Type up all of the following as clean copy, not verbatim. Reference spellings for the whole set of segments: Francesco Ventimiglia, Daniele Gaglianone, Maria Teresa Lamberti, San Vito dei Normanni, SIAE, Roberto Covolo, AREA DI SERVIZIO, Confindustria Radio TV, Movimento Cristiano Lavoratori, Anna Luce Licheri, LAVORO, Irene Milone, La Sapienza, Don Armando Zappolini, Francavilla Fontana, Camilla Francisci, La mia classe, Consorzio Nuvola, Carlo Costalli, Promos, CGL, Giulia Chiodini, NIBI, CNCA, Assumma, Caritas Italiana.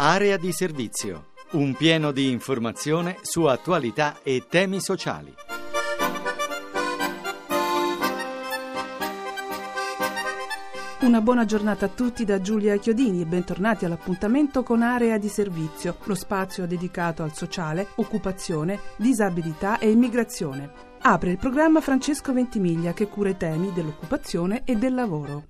Area di servizio, un pieno di informazione su attualità e temi sociali. Una buona giornata a tutti da Giulia Chiodini e bentornati all'appuntamento con Area di Servizio, lo spazio dedicato al sociale, occupazione, disabilità e immigrazione. Apre il programma Francesco Ventimiglia che cura i temi dell'occupazione e del lavoro.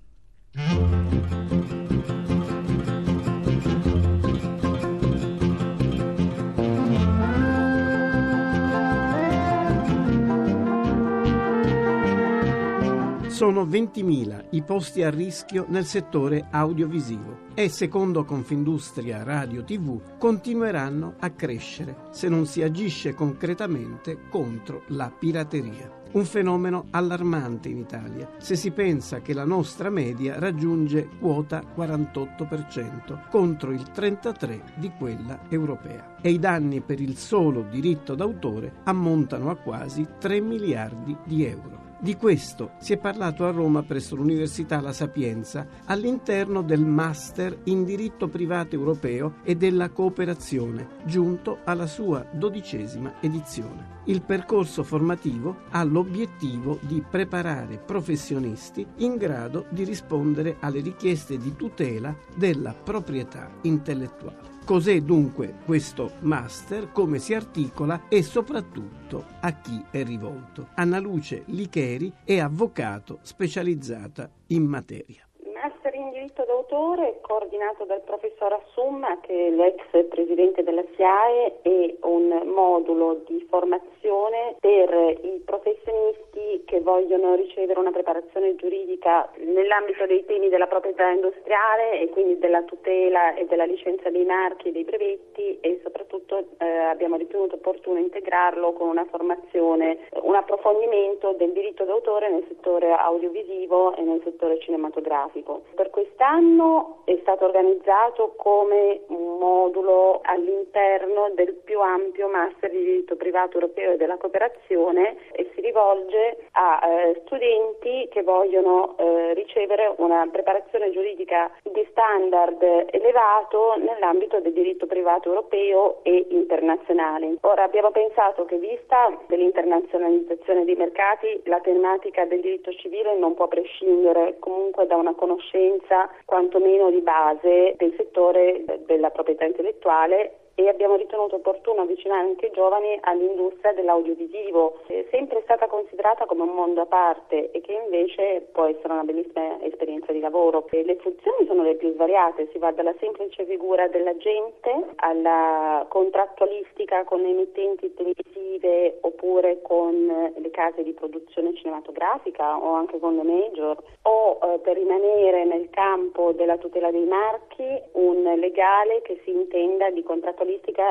Sono 20.000 i posti a rischio nel settore audiovisivo e, secondo Confindustria Radio TV, continueranno a crescere se non si agisce concretamente contro la pirateria. Un fenomeno allarmante in Italia, se si pensa che la nostra media raggiunge quota 48% contro il 33% di quella europea. E i danni per il solo diritto d'autore ammontano a quasi 3 miliardi di euro. Di questo si è parlato a Roma presso l'Università La Sapienza all'interno del Master in diritto privato europeo e della cooperazione, giunto alla sua 12ª edizione. Il percorso formativo ha l'obiettivo di preparare professionisti in grado di rispondere alle richieste di tutela della proprietà intellettuale. Cos'è dunque questo master, come si articola e soprattutto a chi è rivolto? Anna Luce Licheri è avvocato specializzata in materia. Il master in diritto d'autore è coordinato dal professor Assumma, che è l'ex presidente della SIAE, e un modulo di formazione per i professionisti che vogliono ricevere una preparazione giuridica nell'ambito dei temi della proprietà industriale e quindi della tutela e della licenza dei marchi e dei brevetti, e soprattutto abbiamo ritenuto opportuno integrarlo con una formazione, un approfondimento del diritto d'autore nel settore audiovisivo e nel settore cinematografico. Per quest'anno è stato organizzato come un modulo all'interno del più ampio Master di diritto privato europeo e della cooperazione e si rivolge a studenti che vogliono ricevere una preparazione giuridica di standard elevato nell'ambito del diritto privato europeo e internazionale. Ora abbiamo pensato che, vista dell'internazionalizzazione dei mercati, la tematica del diritto civile non può prescindere comunque da una conoscenza quantomeno di base del settore della proprietà intellettuale, e abbiamo ritenuto opportuno avvicinare anche i giovani all'industria dell'audiovisivo, sempre stata considerata come un mondo a parte e che invece può essere una bellissima esperienza di lavoro. Le funzioni sono le più svariate, si va dalla semplice figura dell'agente alla contrattualistica con le emittenti televisive oppure con le case di produzione cinematografica o anche con le major, o per rimanere nel campo della tutela dei marchi, un legale che si intenda di contrattualistica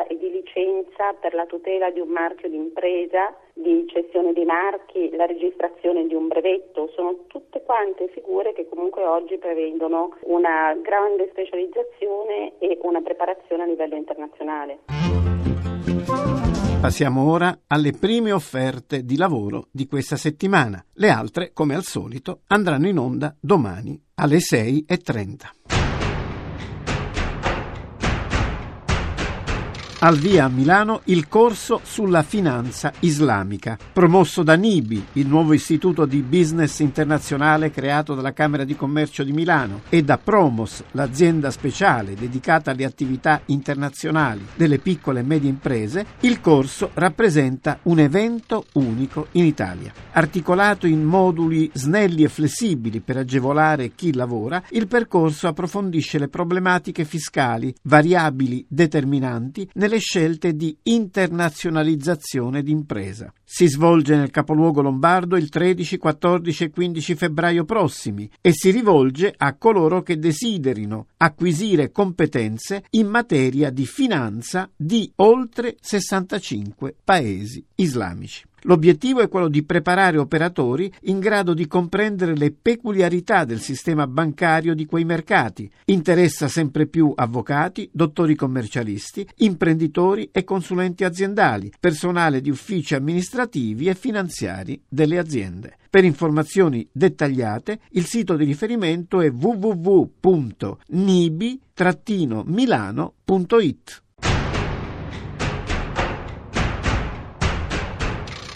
e di licenza per la tutela di un marchio d'impresa, di cessione dei marchi, la registrazione di un brevetto. Sono tutte quante figure che comunque oggi prevedono una grande specializzazione e una preparazione a livello internazionale. Passiamo ora alle prime offerte di lavoro di questa settimana. Le altre, come al solito, andranno in onda domani alle 6:30. Al via a Milano il corso sulla finanza islamica, promosso da NIBI, il nuovo istituto di business internazionale creato dalla Camera di Commercio di Milano, e da Promos, l'azienda speciale dedicata alle attività internazionali delle piccole e medie imprese. Il corso rappresenta un evento unico in Italia. Articolato in moduli snelli e flessibili per agevolare chi lavora, il percorso approfondisce le problematiche fiscali, variabili determinanti nelle scelte di internazionalizzazione d'impresa. Si svolge nel capoluogo lombardo il 13, 14 e 15 febbraio prossimi e si rivolge a coloro che desiderino acquisire competenze in materia di finanza di oltre 65 paesi islamici. L'obiettivo è quello di preparare operatori in grado di comprendere le peculiarità del sistema bancario di quei mercati. Interessa sempre più avvocati, dottori commercialisti, imprenditori e consulenti aziendali, personale di uffici amministrativi e finanziari delle aziende. Per informazioni dettagliate, il sito di riferimento è www.nibi-milano.it.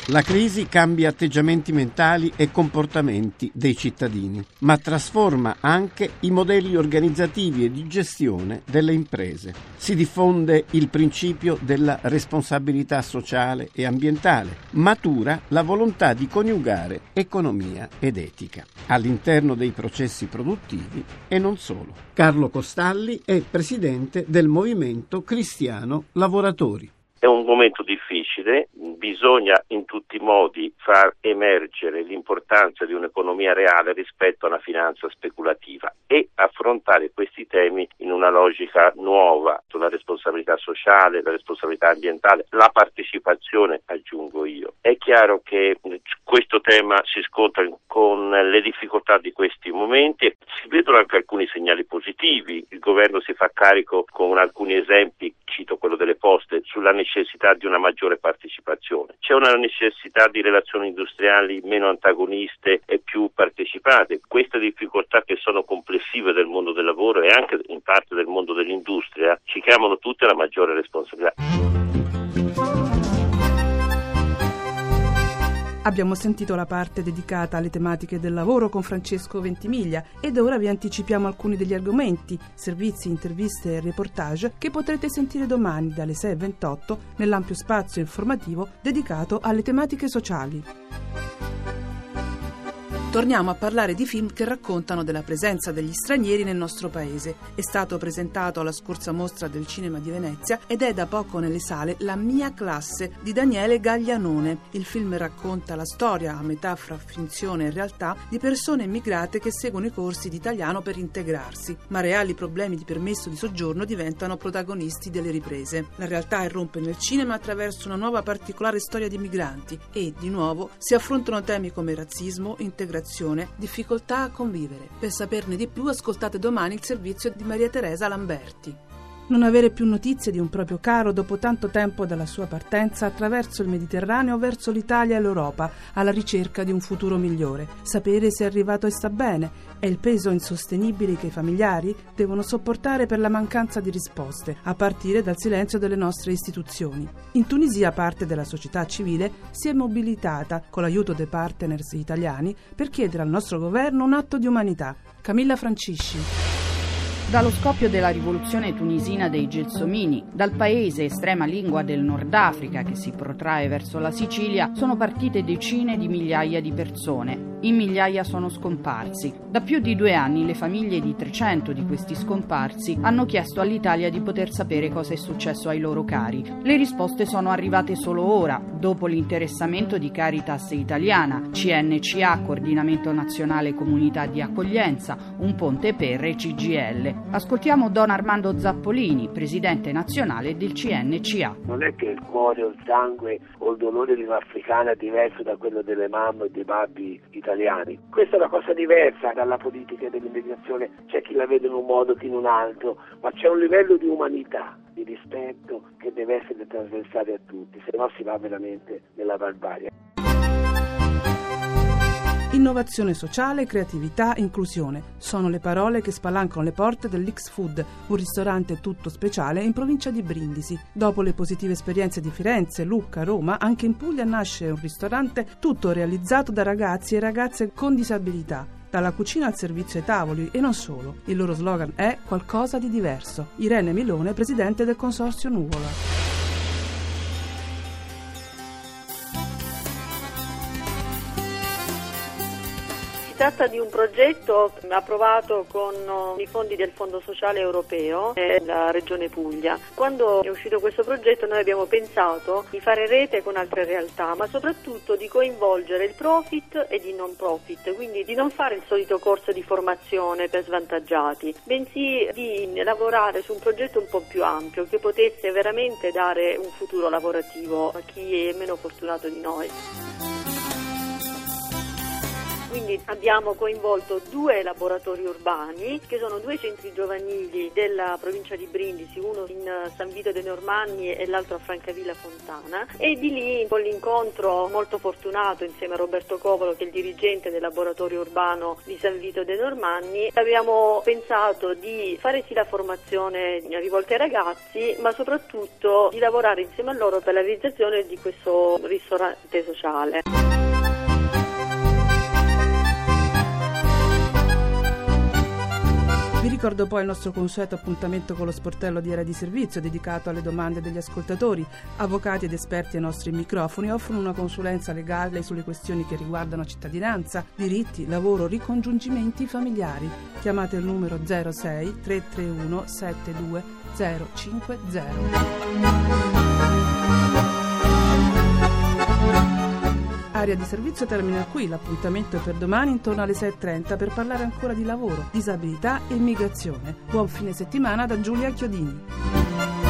La crisi cambia atteggiamenti mentali e comportamenti dei cittadini, ma trasforma anche i modelli organizzativi e di gestione delle imprese. Si diffonde il principio della responsabilità sociale e ambientale, matura la volontà di coniugare economia ed etica all'interno dei processi produttivi e non solo. Carlo Costalli è presidente del Movimento Cristiano Lavoratori. È un momento difficile, bisogna in tutti i modi far emergere l'importanza di un'economia reale rispetto a una finanza speculativa e affrontare questi temi in una logica nuova sulla responsabilità sociale, la responsabilità ambientale, la partecipazione, aggiungo io. È chiaro che questo tema si scontra con le difficoltà di questi momenti, si vedono anche alcuni segnali positivi, il governo si fa carico con alcuni esempi, cito quello delle poste, sulla necessità di una maggiore partecipazione. C'è una necessità di relazioni industriali meno antagoniste e più partecipate. Queste difficoltà che sono complessive del mondo del lavoro e anche in parte del mondo dell'industria ci chiamano tutte alla maggiore responsabilità. Abbiamo sentito la parte dedicata alle tematiche del lavoro con Francesco Ventimiglia ed ora vi anticipiamo alcuni degli argomenti, servizi, interviste e reportage che potrete sentire domani dalle 6:28 nell'ampio spazio informativo dedicato alle tematiche sociali. Torniamo a parlare di film che raccontano della presenza degli stranieri nel nostro paese. È stato presentato alla scorsa mostra del cinema di Venezia ed è da poco nelle sale La mia classe di Daniele Gaglianone. Il film racconta la storia, a metà fra finzione e realtà, di persone immigrate che seguono i corsi di italiano per integrarsi, ma reali problemi di permesso di soggiorno diventano protagonisti delle riprese. La realtà irrompe nel cinema attraverso una nuova particolare storia di migranti e, di nuovo, si affrontano temi come razzismo, integrazione, difficoltà a convivere. Per saperne di più ascoltate domani il servizio di Maria Teresa Lamberti. Non avere più notizie di un proprio caro dopo tanto tempo dalla sua partenza attraverso il Mediterraneo verso l'Italia e l'Europa alla ricerca di un futuro migliore. Sapere se è arrivato e sta bene è il peso insostenibile che i familiari devono sopportare per la mancanza di risposte, a partire dal silenzio delle nostre istituzioni. In Tunisia parte della società civile si è mobilitata con l'aiuto dei partners italiani per chiedere al nostro governo un atto di umanità. Camilla Francisci. Dallo scoppio della rivoluzione tunisina dei Gelsomini, dal paese estrema lingua del Nord Africa che si protrae verso la Sicilia, sono partite decine di migliaia di persone. In migliaia sono scomparsi. Da più di 2 anni le famiglie di 300 di questi scomparsi hanno chiesto all'Italia di poter sapere cosa è successo ai loro cari. Le risposte sono arrivate solo ora, dopo l'interessamento di Caritas Italiana, CNCA, Coordinamento Nazionale Comunità di Accoglienza, Un Ponte per e CGL. Ascoltiamo Don Armando Zappolini, presidente nazionale del CNCA. Non è che il cuore o il sangue o il dolore di un'africana è diverso da quello delle mamme e dei babbi italiani. Questa è una cosa diversa dalla politica dell'immigrazione, c'è chi la vede in un modo, chi in un altro, ma c'è un livello di umanità, di rispetto che deve essere trasversale a tutti, se no si va veramente nella barbarie. Innovazione sociale, creatività, inclusione sono le parole che spalancano le porte dell'X Food, un ristorante tutto speciale in provincia di Brindisi. Dopo le positive esperienze di Firenze, Lucca, Roma, anche in Puglia nasce un ristorante tutto realizzato da ragazzi e ragazze con disabilità, dalla cucina al servizio ai tavoli e non solo. Il loro slogan è qualcosa di diverso. Irene Milone, presidente del Consorzio Nuvola. tratta di un progetto approvato con i fondi del Fondo Sociale Europeo e la Regione Puglia. Quando è uscito questo progetto noi abbiamo pensato di fare rete con altre realtà, ma soprattutto di coinvolgere il profit e il non profit, quindi di non fare il solito corso di formazione per svantaggiati, bensì di lavorare su un progetto un po' più ampio che potesse veramente dare un futuro lavorativo a chi è meno fortunato di noi. Quindi abbiamo coinvolto 2 laboratori urbani, che sono 2 centri giovanili della provincia di Brindisi, uno in San Vito dei Normanni e l'altro a Francavilla Fontana, e di lì con l'incontro molto fortunato insieme a Roberto Covolo, che è il dirigente del laboratorio urbano di San Vito dei Normanni, abbiamo pensato di fare sì la formazione rivolta ai ragazzi, ma soprattutto di lavorare insieme a loro per la realizzazione di questo ristorante sociale. Vi ricordo poi il nostro consueto appuntamento con lo sportello di Area di Servizio, dedicato alle domande degli ascoltatori. Avvocati ed esperti ai nostri microfoni offrono una consulenza legale sulle questioni che riguardano cittadinanza, diritti, lavoro, ricongiungimenti familiari. Chiamate il numero 06 331 72 050. Area di Servizio termina qui, l'appuntamento è per domani intorno alle 6.30 per parlare ancora di lavoro, disabilità e immigrazione. Buon fine settimana da Giulia Chiodini.